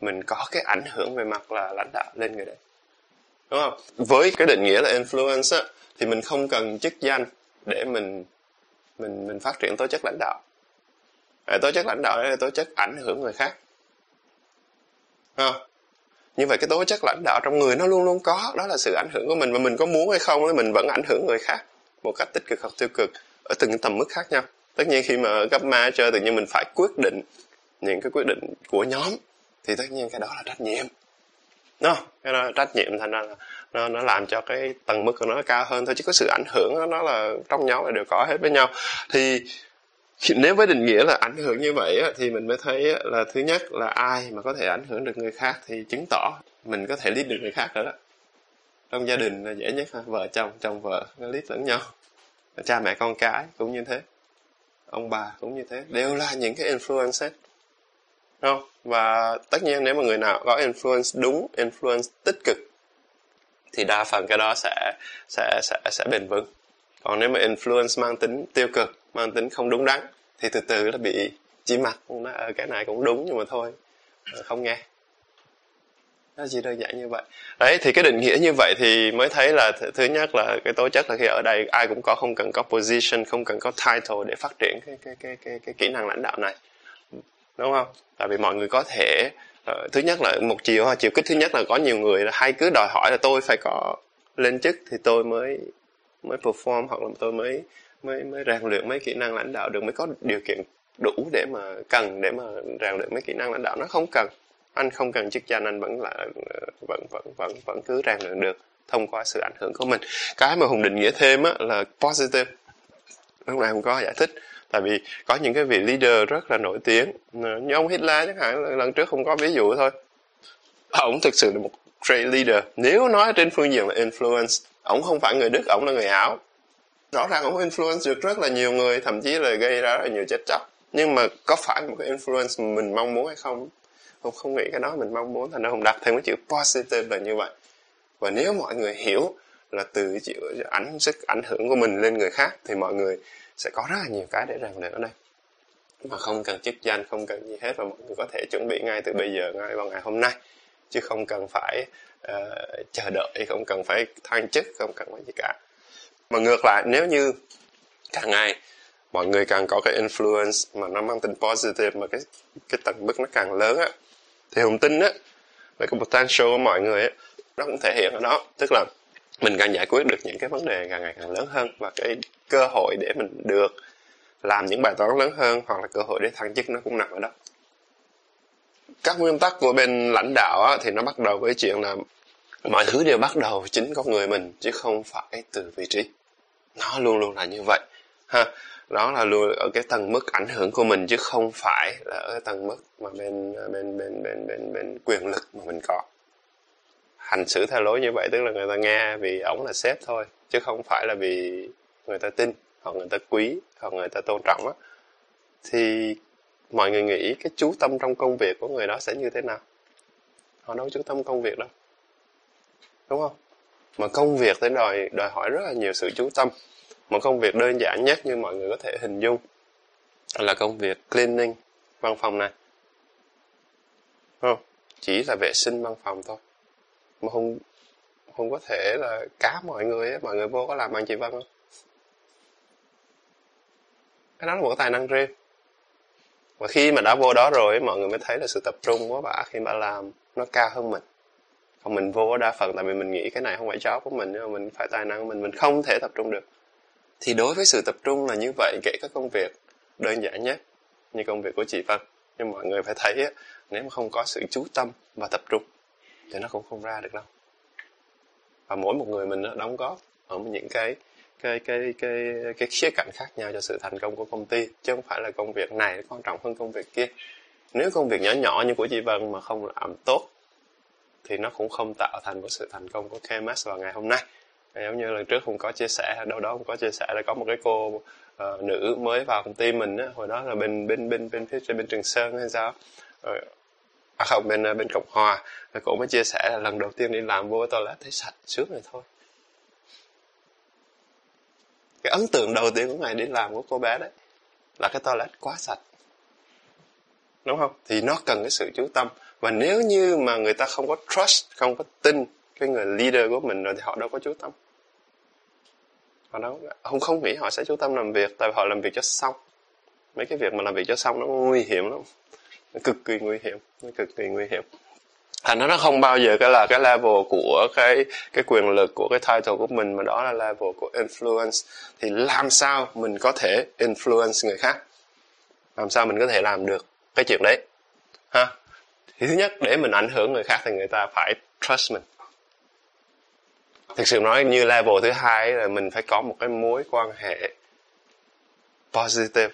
mình có cái ảnh hưởng về mặt là lãnh đạo lên người đấy, đúng không? Với cái định nghĩa là influence thì mình không cần chức danh để mình phát triển tố chất lãnh đạo. Tố chất lãnh đạo là tố chất ảnh hưởng người khác. Như vậy cái tố chất lãnh đạo trong người nó luôn luôn có, đó là sự ảnh hưởng của mình, và mình có muốn hay không thì mình vẫn ảnh hưởng người khác một cách tích cực hoặc tiêu cực ở từng tầm mức khác nhau. Tất nhiên khi mà ở cấp manager tự nhiên mình phải quyết định những cái quyết định của nhóm thì tất nhiên cái đó là trách nhiệm. Cái đó là trách nhiệm, thành ra là nó làm cho cái tầng mức của nó cao hơn thôi, chứ có sự ảnh hưởng nó là trong nhóm là đều có hết với nhau. Thì nếu với định nghĩa là ảnh hưởng như vậy thì mình mới thấy là thứ nhất là ai mà có thể ảnh hưởng được người khác thì chứng tỏ mình có thể lead được người khác nữa đó. Trong gia đình là dễ nhất, vợ chồng, chồng vợ lead lẫn nhau, cha mẹ con cái cũng như thế, ông bà cũng như thế, đều là những cái influencer, đúng không? Và tất nhiên nếu mà người nào có influence đúng, influence tích cực thì đa phần cái đó sẽ bền vững. Còn nếu mà influence mang tính tiêu cực, mang tính không đúng đắn thì từ từ nó bị chỉ mặt, cái này cũng đúng nhưng mà thôi không nghe. Nó chỉ đơn giản như vậy. Đấy, thì cái định nghĩa như vậy thì mới thấy là thứ nhất là cái tố chất là khi ở đây ai cũng có, không cần có position, không cần có title để phát triển cái kỹ năng lãnh đạo này, đúng không? Tại vì mọi người có thể thứ nhất là một chiều kích, thứ nhất là có nhiều người là hay cứ đòi hỏi là tôi phải có lên chức thì tôi mới perform, hoặc là tôi mới rèn luyện mấy kỹ năng lãnh đạo được, mới có điều kiện đủ để mà cần để mà rèn luyện mấy kỹ năng lãnh đạo. Nó không cần, anh không cần chức danh, anh vẫn cứ rèn luyện được thông qua sự ảnh hưởng của mình. Cái mà Hùng định nghĩa thêm là positive. Lúc này Hùng có giải thích, tại vì có những cái vị leader rất là nổi tiếng như ông Hitler chẳng hạn, lần trước Hùng có ví dụ thôi. Ổng thực sự là một great leader. Nếu nói trên phương diện là influence, ổng không phải người Đức, ổng là người Áo. Rõ ràng ổng influence được rất là nhiều người, thậm chí là gây ra rất là nhiều chết chóc. Nhưng mà có phải một cái influence mình mong muốn hay không? Hùng không nghĩ cái đó mình mong muốn, thành ra Hùng đặt thêm cái chữ positive là như vậy. Và nếu mọi người hiểu là từ chịu sức ảnh hưởng của mình lên người khác thì mọi người sẽ có rất là nhiều cái để rèn luyện ở đây, mà không cần chức danh, không cần gì hết, và mọi người có thể chuẩn bị ngay từ bây giờ, ngay vào ngày hôm nay, chứ không cần phải chờ đợi, không cần phải thăng chức, không cần phải gì cả. Mà ngược lại, nếu như càng ngày mọi người càng có cái influence mà nó mang tính positive, mà cái tầng mức nó càng lớn Thì Hùng tin á, về cái potential của mọi người á, nó cũng thể hiện ở đó. Tức là mình càng giải quyết được những cái vấn đề càng ngày càng lớn hơn, và cái cơ hội để mình được làm những bài toán lớn hơn hoặc là cơ hội để thăng chức nó cũng nằm ở đó. Các nguyên tắc của bên lãnh đạo á, thì nó bắt đầu với chuyện là mọi thứ đều bắt đầu chính con người mình chứ không phải từ vị trí. Nó luôn luôn là như vậy ha. Đó là luôn ở cái tầng mức ảnh hưởng của mình chứ không phải là ở tầng mức mà bên quyền lực mà mình có. Hành xử theo lối như vậy tức là người ta nghe vì ổng là sếp thôi chứ không phải là vì người ta tin hoặc người ta quý hoặc người ta tôn trọng á. Thì mọi người nghĩ cái chú tâm trong công việc của người đó sẽ như thế nào? Họ đâu chú tâm công việc đâu, đúng không? Mà công việc thì đòi hỏi rất là nhiều sự chú tâm. Một công việc đơn giản nhất như mọi người có thể hình dung là công việc cleaning văn phòng này, không chỉ là vệ sinh văn phòng thôi, mà không có thể là cá mọi người ấy. Mọi người vô có làm bằng chị Vân không? Cái đó là một tài năng riêng, và khi mà đã vô đó rồi ấy, mọi người mới thấy là sự tập trung của bà khi bà làm nó cao hơn mình. Còn mình vô đa phần tại vì mình nghĩ cái này không phải job của mình, nhưng mà mình phải tài năng của mình không thể tập trung được. Thì đối với sự tập trung là như vậy, kể các công việc đơn giản nhất như công việc của chị Vân. Nhưng mọi người phải thấy ấy, nếu mà không có sự chú tâm và tập trung thì nó cũng không ra được đâu. Và mỗi một người mình nó đóng góp ở những cái khía cạnh khác nhau cho sự thành công của công ty, chứ không phải là công việc này quan trọng hơn công việc kia. Nếu công việc nhỏ nhỏ như của chị Vân mà không làm tốt thì nó cũng không tạo thành một sự thành công của KMS vào ngày hôm nay. Giống như lần trước Hùng có chia sẻ, đâu đó Hùng có chia sẻ là có một cái cô nữ mới vào công ty mình á, hồi đó là bên Trường Sơn hay sao, bên Cộng Hòa, là cô mới chia sẻ là lần đầu tiên đi làm vô toilet thấy sạch trước này thôi. Cái ấn tượng đầu tiên của ngày đi làm của cô bé đấy là cái toilet quá sạch, đúng không? Thì nó cần cái sự chú tâm. Và nếu như mà người ta không có trust, không có tin cái người leader của mình rồi thì họ đâu có chú tâm. Họ đâu, không nghĩ họ sẽ chú tâm làm việc, tại vì họ làm việc cho xong. Mấy cái việc mà làm việc cho xong nó nguy hiểm lắm, nó cực kỳ nguy hiểm, Thành nó không bao giờ cái là cái level của cái quyền lực, của cái title của mình, mà đó là level của influence. Thì làm sao mình có thể influence người khác? Làm sao mình có thể làm được cái chuyện đấy? Ha? Thì thứ nhất, để mình ảnh hưởng người khác thì người ta phải trust mình. Thực sự nói như level thứ hai là mình phải có một cái mối quan hệ positive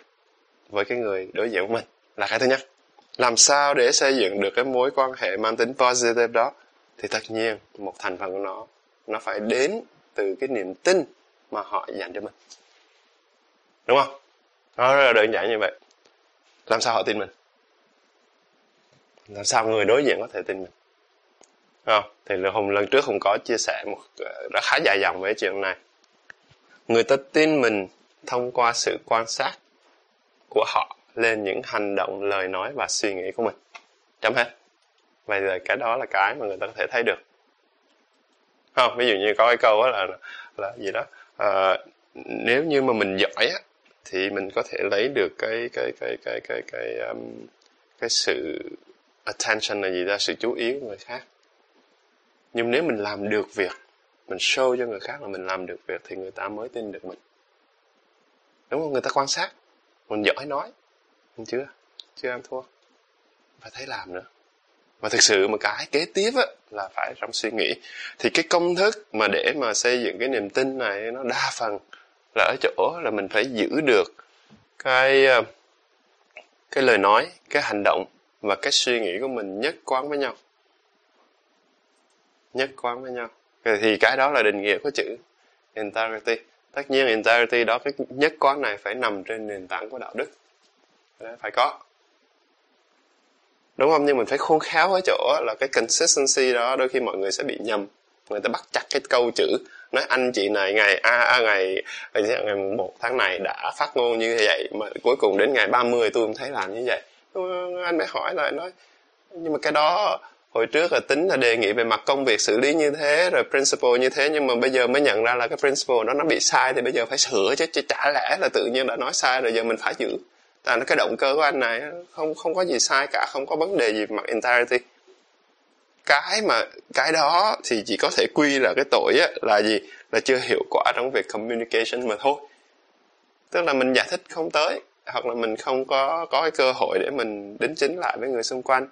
với cái người đối diện của mình, là cái thứ nhất. Làm sao để xây dựng được cái mối quan hệ mang tính positive đó? Thì tất nhiên một thành phần của nó phải đến từ cái niềm tin mà họ dành cho mình, đúng không? Nó rất là đơn giản như vậy. Làm sao họ tin mình? Làm sao người đối diện có thể tin mình? Thì lần trước Hùng có chia sẻ một đã khá dài dòng về chuyện này. Người ta tin mình thông qua sự quan sát của họ lên những hành động, lời nói và suy nghĩ của mình. Chấm hết. Vậy là cái đó là cái mà người ta có thể thấy được. Không, ví dụ như có cái câu đó là gì đó, nếu như mà mình giỏi á thì mình có thể lấy được cái sự attention là gì ra, sự chú ý của người khác. Nhưng nếu mình làm được việc, mình show cho người khác là mình làm được việc thì người ta mới tin được mình, đúng không? Người ta quan sát mình giỏi nói, mình chưa ăn thua, phải thấy làm nữa. Và thực sự một cái kế tiếp á, là phải trong suy nghĩ. Thì cái công thức mà để mà xây dựng cái niềm tin này nó đa phần là ở chỗ là mình phải giữ được cái lời nói, cái hành động và cái suy nghĩ của mình nhất quán với nhau. Thì cái đó là định nghĩa của chữ integrity. Tất nhiên integrity đó, cái nhất quán này phải nằm trên nền tảng của đạo đức, phải có, đúng không? Nhưng mình phải khôn khéo ở chỗ là cái consistency đó. Đôi khi mọi người sẽ bị nhầm, người ta bắt chặt cái câu chữ, nói anh chị này ngày 1 tháng này đã phát ngôn như vậy mà cuối cùng đến ngày 30 tôi không thấy làm như vậy. Anh mới hỏi lại nói, nhưng mà cái đó hồi trước là tính là đề nghị về mặt công việc xử lý như thế, rồi principle như thế, nhưng mà bây giờ mới nhận ra là cái principle đó nó bị sai, thì bây giờ phải sửa chứ chả lẽ là tự nhiên đã nói sai rồi giờ mình phải giữ Tại nó cái động cơ của anh này không có gì sai cả, không có vấn đề gì mặt entirety. Cái đó thì chỉ có thể quy là cái tội á, là gì? Là chưa hiệu quả trong việc communication mà thôi. Tức là mình giải thích không tới, hoặc là mình không có cái cơ hội để mình đính chính lại với người xung quanh.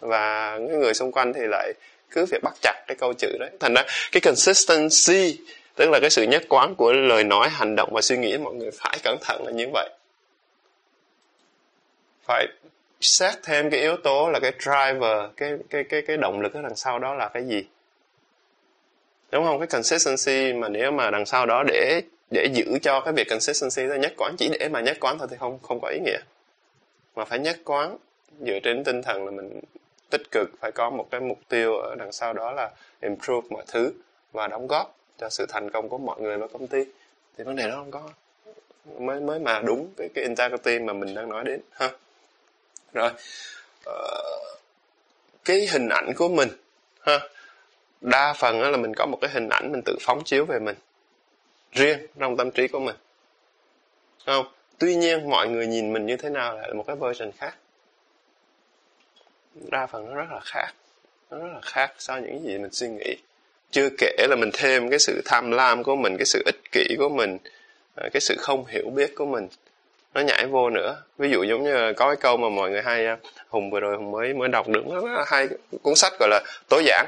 Và cái người xung quanh thì lại cứ phải bắt chặt cái câu chữ đấy. Thành ra cái consistency, tức là cái sự nhất quán của lời nói, hành động và suy nghĩ, mọi người phải cẩn thận là như vậy. Phải xét thêm cái yếu tố là cái driver, cái động lực ở đằng sau đó là cái gì, đúng không? Cái consistency mà nếu mà đằng sau đó để giữ cho cái việc consistency ra nhất quán, chỉ để mà nhất quán thôi thì không có ý nghĩa. Mà phải nhất quán dựa trên tinh thần là mình tích cực, phải có một cái mục tiêu ở đằng sau đó là improve mọi thứ và đóng góp cho sự thành công của mọi người và công ty, thì vấn đề đó không có mới mà đúng cái integrity mà mình đang nói đến ha. Rồi cái hình ảnh của mình ha, đa phần là mình có một cái hình ảnh mình tự phóng chiếu về mình riêng trong tâm trí của mình, không? Tuy nhiên mọi người nhìn mình như thế nào lại là một cái version khác. Đa phần nó rất là khác, nó rất là khác so với những gì mình suy nghĩ. Chưa kể là mình thêm cái sự tham lam của mình, cái sự ích kỷ của mình, cái sự không hiểu biết của mình nó nhảy vô nữa. Ví dụ giống như có cái câu mà mọi người hay, Hùng vừa rồi Hùng mới đọc được hay, cuốn sách gọi là Tối Giản,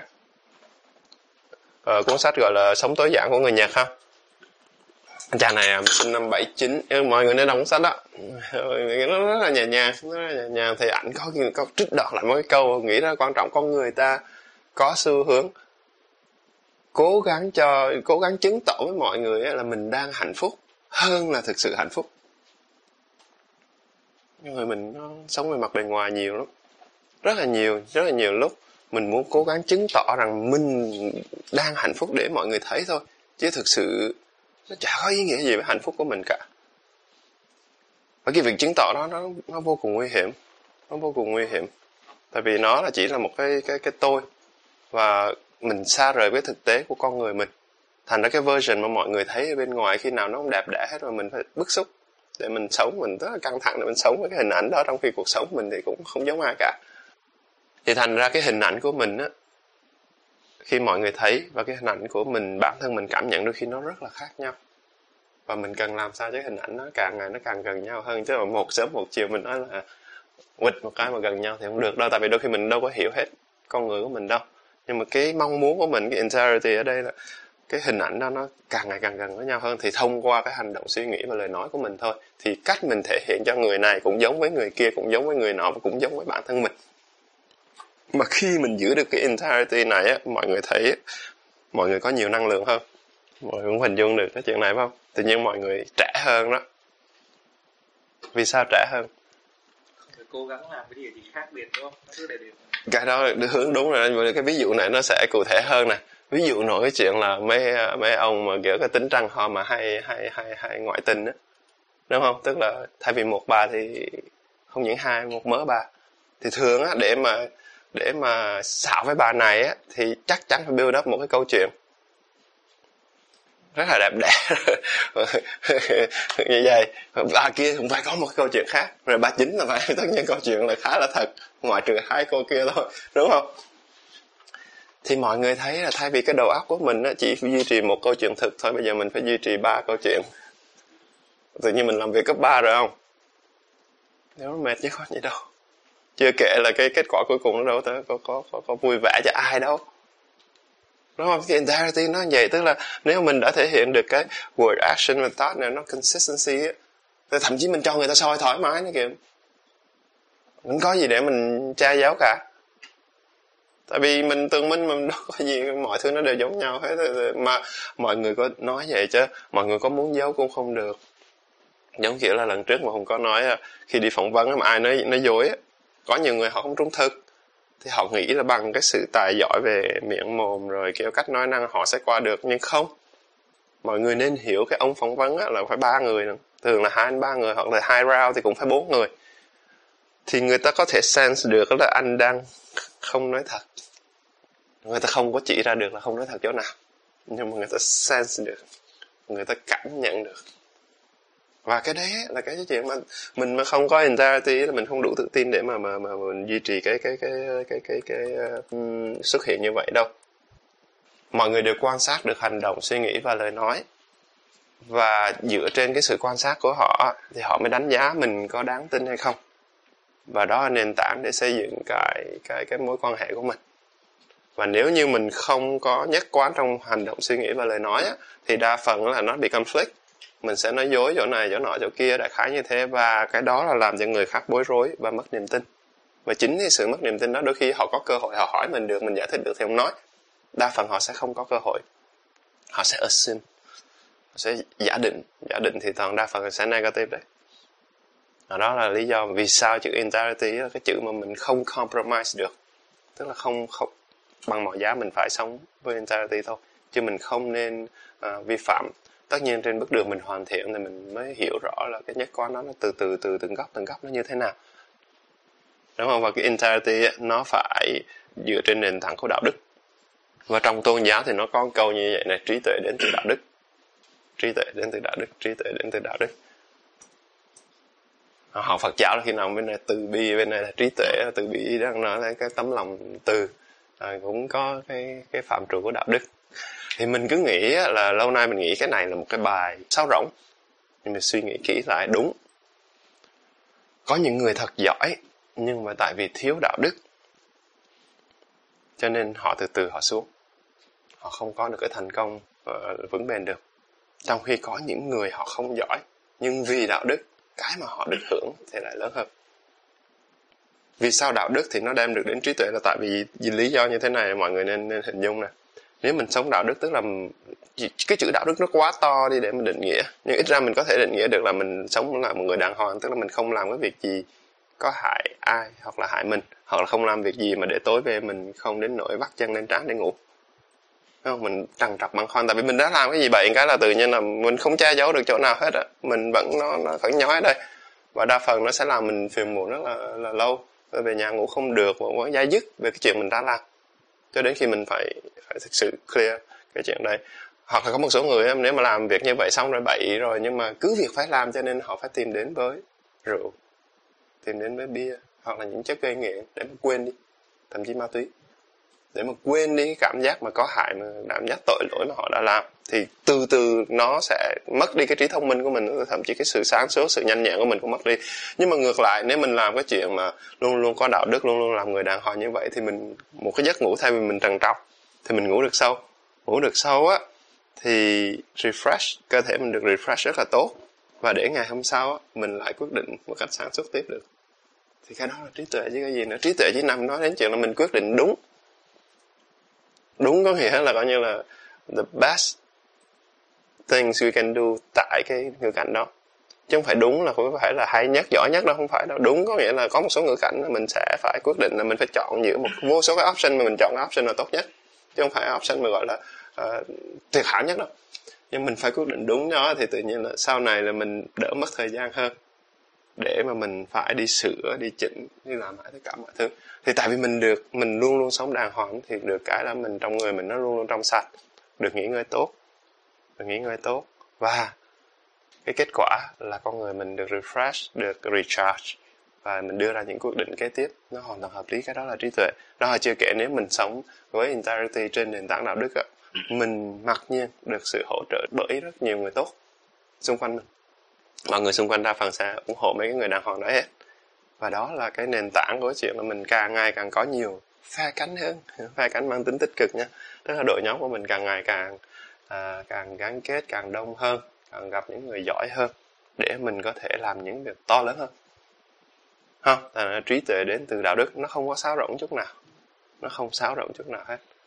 cuốn sách gọi là Sống Tối Giản của người Nhật ha. Anh chàng này sinh năm 79, mọi người nên đọc cuốn sách đó, nó rất là nhẹ nhàng, thì ảnh có trích đoạn lại mấy cái câu nghĩ ra quan trọng. Con người ta có xu hướng cố gắng chứng tỏ với mọi người là mình đang hạnh phúc hơn là thực sự hạnh phúc. Nhưng mà mình nó sống về mặt bề ngoài nhiều lắm, rất là nhiều lúc mình muốn cố gắng chứng tỏ rằng mình đang hạnh phúc để mọi người thấy thôi, chứ thực sự nó chả có ý nghĩa gì với hạnh phúc của mình cả. Và cái việc chứng tỏ đó nó vô cùng nguy hiểm, tại vì nó là chỉ là một cái tôi, và mình xa rời với thực tế của con người mình. Thành ra cái version mà mọi người thấy ở bên ngoài khi nào nó không đẹp đẽ hết, rồi mình phải bức xúc để mình sống, mình rất là căng thẳng để mình sống với cái hình ảnh đó, trong khi cuộc sống mình thì cũng không giống ai cả. Thì thành ra cái hình ảnh của mình á, khi mọi người thấy, và cái hình ảnh của mình, bản thân mình cảm nhận đôi khi nó rất là khác nhau. Và mình cần làm sao cho hình ảnh nó càng ngày nó càng gần nhau hơn, chứ mà một sớm một chiều mình nói là quịch một cái mà gần nhau thì không được đâu. Tại vì đôi khi mình đâu có hiểu hết con người của mình đâu. Nhưng mà cái mong muốn của mình, cái integrity ở đây là cái hình ảnh đó nó càng ngày càng gần với nhau hơn, thì thông qua cái hành động, suy nghĩ và lời nói của mình thôi. Thì cách mình thể hiện cho người này cũng giống với người kia, cũng giống với người nọ, và cũng giống với bản thân mình. Mà khi mình giữ được cái integrity này á, mọi người thấy á, mọi người có nhiều năng lượng hơn. Mọi người cũng hình dung được cái chuyện này phải không? Tự nhiên mọi người trẻ hơn đó. Vì sao trẻ hơn? Cố gắng làm cái gì khác biệt, đúng không? Cái đó hướng đúng rồi. Cái ví dụ này nó sẽ cụ thể hơn nè. Ví dụ nổi cái chuyện là mấy ông mà kiểu cái tính trăng hoa mà hay ngoại tình á, đúng không? Tức là thay vì một bà thì không những hai, một mớ bà. Thì thường á, để mà xạo với bà này á, thì chắc chắn phải build up một cái câu chuyện rất là đẹp đẽ như vậy. Bà kia cũng phải có một câu chuyện khác, rồi bà chính là phải, tất nhiên câu chuyện là khá là thật, ngoại trừ hai cô kia thôi, đúng không? Thì mọi người thấy là thay vì cái đầu óc của mình chỉ duy trì một câu chuyện thực thôi, bây giờ mình phải duy trì 3 câu chuyện. Tự nhiên mình làm việc cấp 3 rồi, không? Nếu mệt chứ có gì đâu. Chưa kể là cái kết quả cuối cùng nó đâu có vui vẻ cho ai đâu, đúng không? Cái integrity nó vậy. Tức là nếu mình đã thể hiện được cái word action và thought này, nó consistency ấy, thì thậm chí mình cho người ta soi thoải mái nữa kìa, không có gì để mình tra giáo cả. Tại vì mình tường minh mà, đâu có gì, mọi thứ nó đều giống nhau hết. Mà mọi người có nói vậy chứ mọi người có muốn giấu cũng không được. Giống kiểu là lần trước mà Hùng có nói, khi đi phỏng vấn mà ai nói dối, có nhiều người họ không trung thực. Thì họ nghĩ là bằng cái sự tài giỏi về miệng mồm rồi kiểu cách nói năng họ sẽ qua được, nhưng không. Mọi người nên hiểu cái ông phỏng vấn là phải 3 người, thường là 2 đến 3 người, hoặc là 2 round thì cũng phải 4 người. Thì người ta có thể sense được là anh đang không nói thật. Người ta không có chỉ ra được là không nói thật chỗ nào, nhưng mà người ta sense được, người ta cảm nhận được. Và cái đấy là cái chuyện mà mình mà không có integrity là mình không đủ tự tin để mà mình duy trì cái xuất hiện như vậy đâu. Mọi người đều quan sát được hành động, suy nghĩ và lời nói, và dựa trên cái sự quan sát của họ thì họ mới đánh giá mình có đáng tin hay không, và đó là nền tảng để xây dựng cái mối quan hệ của mình. Và nếu như mình không có nhất quán trong hành động, suy nghĩ và lời nói á, thì đa phần là nó bị conflict, mình sẽ nói dối chỗ này chỗ nọ chỗ kia đại khái như thế, và cái đó là làm cho người khác bối rối và mất niềm tin. Và chính cái sự mất niềm tin đó, đôi khi họ có cơ hội họ hỏi mình được, mình giải thích được thì không nói, đa phần họ sẽ không có cơ hội, họ sẽ assume, họ sẽ giả định thì toàn đa phần sẽ negative đấy. Đó là lý do vì sao chữ integrity là cái chữ mà mình không compromise được, tức là không bằng mọi giá mình phải sống với integrity thôi, chứ mình không nên vi phạm. Tất nhiên trên bước đường mình hoàn thiện thì mình mới hiểu rõ là cái nhất quán nó từ từng góc nó như thế nào, đúng không? Và cái integrity ấy, nó phải dựa trên nền tảng của đạo đức. Và trong tôn giáo thì nó có câu như vậy này: trí tuệ đến từ đạo đức, trí tuệ đến từ đạo đức, trí tuệ đến từ đạo đức. Họ Phật giáo là khi nào bên này từ bi, bên này là trí tuệ, từ bi đang nói là cái tấm lòng từ, cũng có cái phạm trù của đạo đức. Thì mình cứ nghĩ là lâu nay mình nghĩ cái này là một cái bài sáo rỗng, nhưng mình suy nghĩ kỹ lại, đúng, có những người thật giỏi nhưng mà tại vì thiếu đạo đức cho nên họ từ từ họ xuống, họ không có được cái thành công vững bền được. Trong khi có những người họ không giỏi nhưng vì đạo đức, cái mà họ được hưởng thì lại lớn hơn. Vì sao đạo đức thì nó đem được đến trí tuệ? Là tại vì lý do như thế này, mọi người nên hình dung nè. Nếu mình sống đạo đức, tức là cái chữ đạo đức nó quá to đi để mình định nghĩa, nhưng ít ra mình có thể định nghĩa được là mình sống là một người đàng hoàng, tức là mình không làm cái việc gì có hại ai hoặc là hại mình, hoặc là không làm việc gì mà để tối về mình không đến nỗi vắt chân lên trán để ngủ. Không, mình trằn trọc băn khoăn tại vì mình đã làm cái gì bậy, cái là tự nhiên là mình không che giấu được chỗ nào hết á, mình vẫn nó vẫn nhói đây, và đa phần nó sẽ làm mình phiền muộn rất là lâu, rồi về nhà ngủ không được và quá dai dứt về cái chuyện mình đã làm, cho đến khi mình phải thực sự clear cái chuyện đấy. Hoặc là có một số người nếu mà làm việc như vậy xong rồi bậy rồi, nhưng mà cứ việc phải làm cho nên họ phải tìm đến với rượu, tìm đến với bia hoặc là những chất gây nghiện để mà quên đi, thậm chí ma túy, để mà quên đi cái cảm giác mà có hại, mà cảm giác tội lỗi mà họ đã làm. Thì từ từ nó sẽ mất đi cái trí thông minh của mình, thậm chí cái sự sáng suốt, sự nhanh nhẹn của mình cũng mất đi. Nhưng mà ngược lại, nếu mình làm cái chuyện mà luôn luôn có đạo đức, luôn luôn làm người đàng hoàng như vậy, thì mình một cái giấc ngủ, thay vì mình trằn trọc thì mình ngủ được sâu. Ngủ được sâu á thì refresh, cơ thể mình được refresh rất là tốt, và để ngày hôm sau á mình lại quyết định một cách sáng suốt tiếp được. Thì cái đó là trí tuệ chứ cái gì nữa. Trí tuệ chỉ nằm nói đến chuyện là mình quyết định đúng. Đúng có nghĩa là coi như là the best things we can do tại cái ngữ cảnh đó, chứ không phải đúng là không phải là hay nhất, giỏi nhất đâu, không phải đâu. Đúng có nghĩa là có một số ngữ cảnh là mình sẽ phải quyết định là mình phải chọn giữa một vô số cái option, mà mình chọn cái option là tốt nhất, chứ không phải option mà gọi là tuyệt hảo nhất đâu. Nhưng mình phải quyết định đúng đó, thì tự nhiên là sau này là mình đỡ mất thời gian hơn để mà mình phải đi sửa, đi chỉnh, đi làm lại tất cả mọi thứ. Thì tại vì mình luôn luôn sống đàng hoàng, thì được cái là mình, trong người mình nó luôn luôn trong sạch, được nghỉ ngơi tốt, và cái kết quả là con người mình được refresh, được recharge, và mình đưa ra những quyết định kế tiếp nó hoàn toàn hợp lý. Cái đó là trí tuệ. Đó là chưa kể nếu mình sống với integrity trên nền tảng đạo đức, mình mặc nhiên được sự hỗ trợ bởi rất nhiều người tốt xung quanh mình. Mọi người xung quanh đa phần sẽ ủng hộ mấy cái người đàng hoàng đó hết. Và đó là cái nền tảng của chuyện mà mình càng ngày càng có nhiều phe cánh hơn, phe cánh mang tính tích cực nha. Tức là đội nhóm của mình càng ngày càng gắn kết, càng đông hơn, càng gặp những người giỏi hơn để mình có thể làm những việc to lớn hơn. Không, trí tuệ đến từ đạo đức, nó không có sáo rỗng chút nào, nó không sáo rỗng chút nào hết.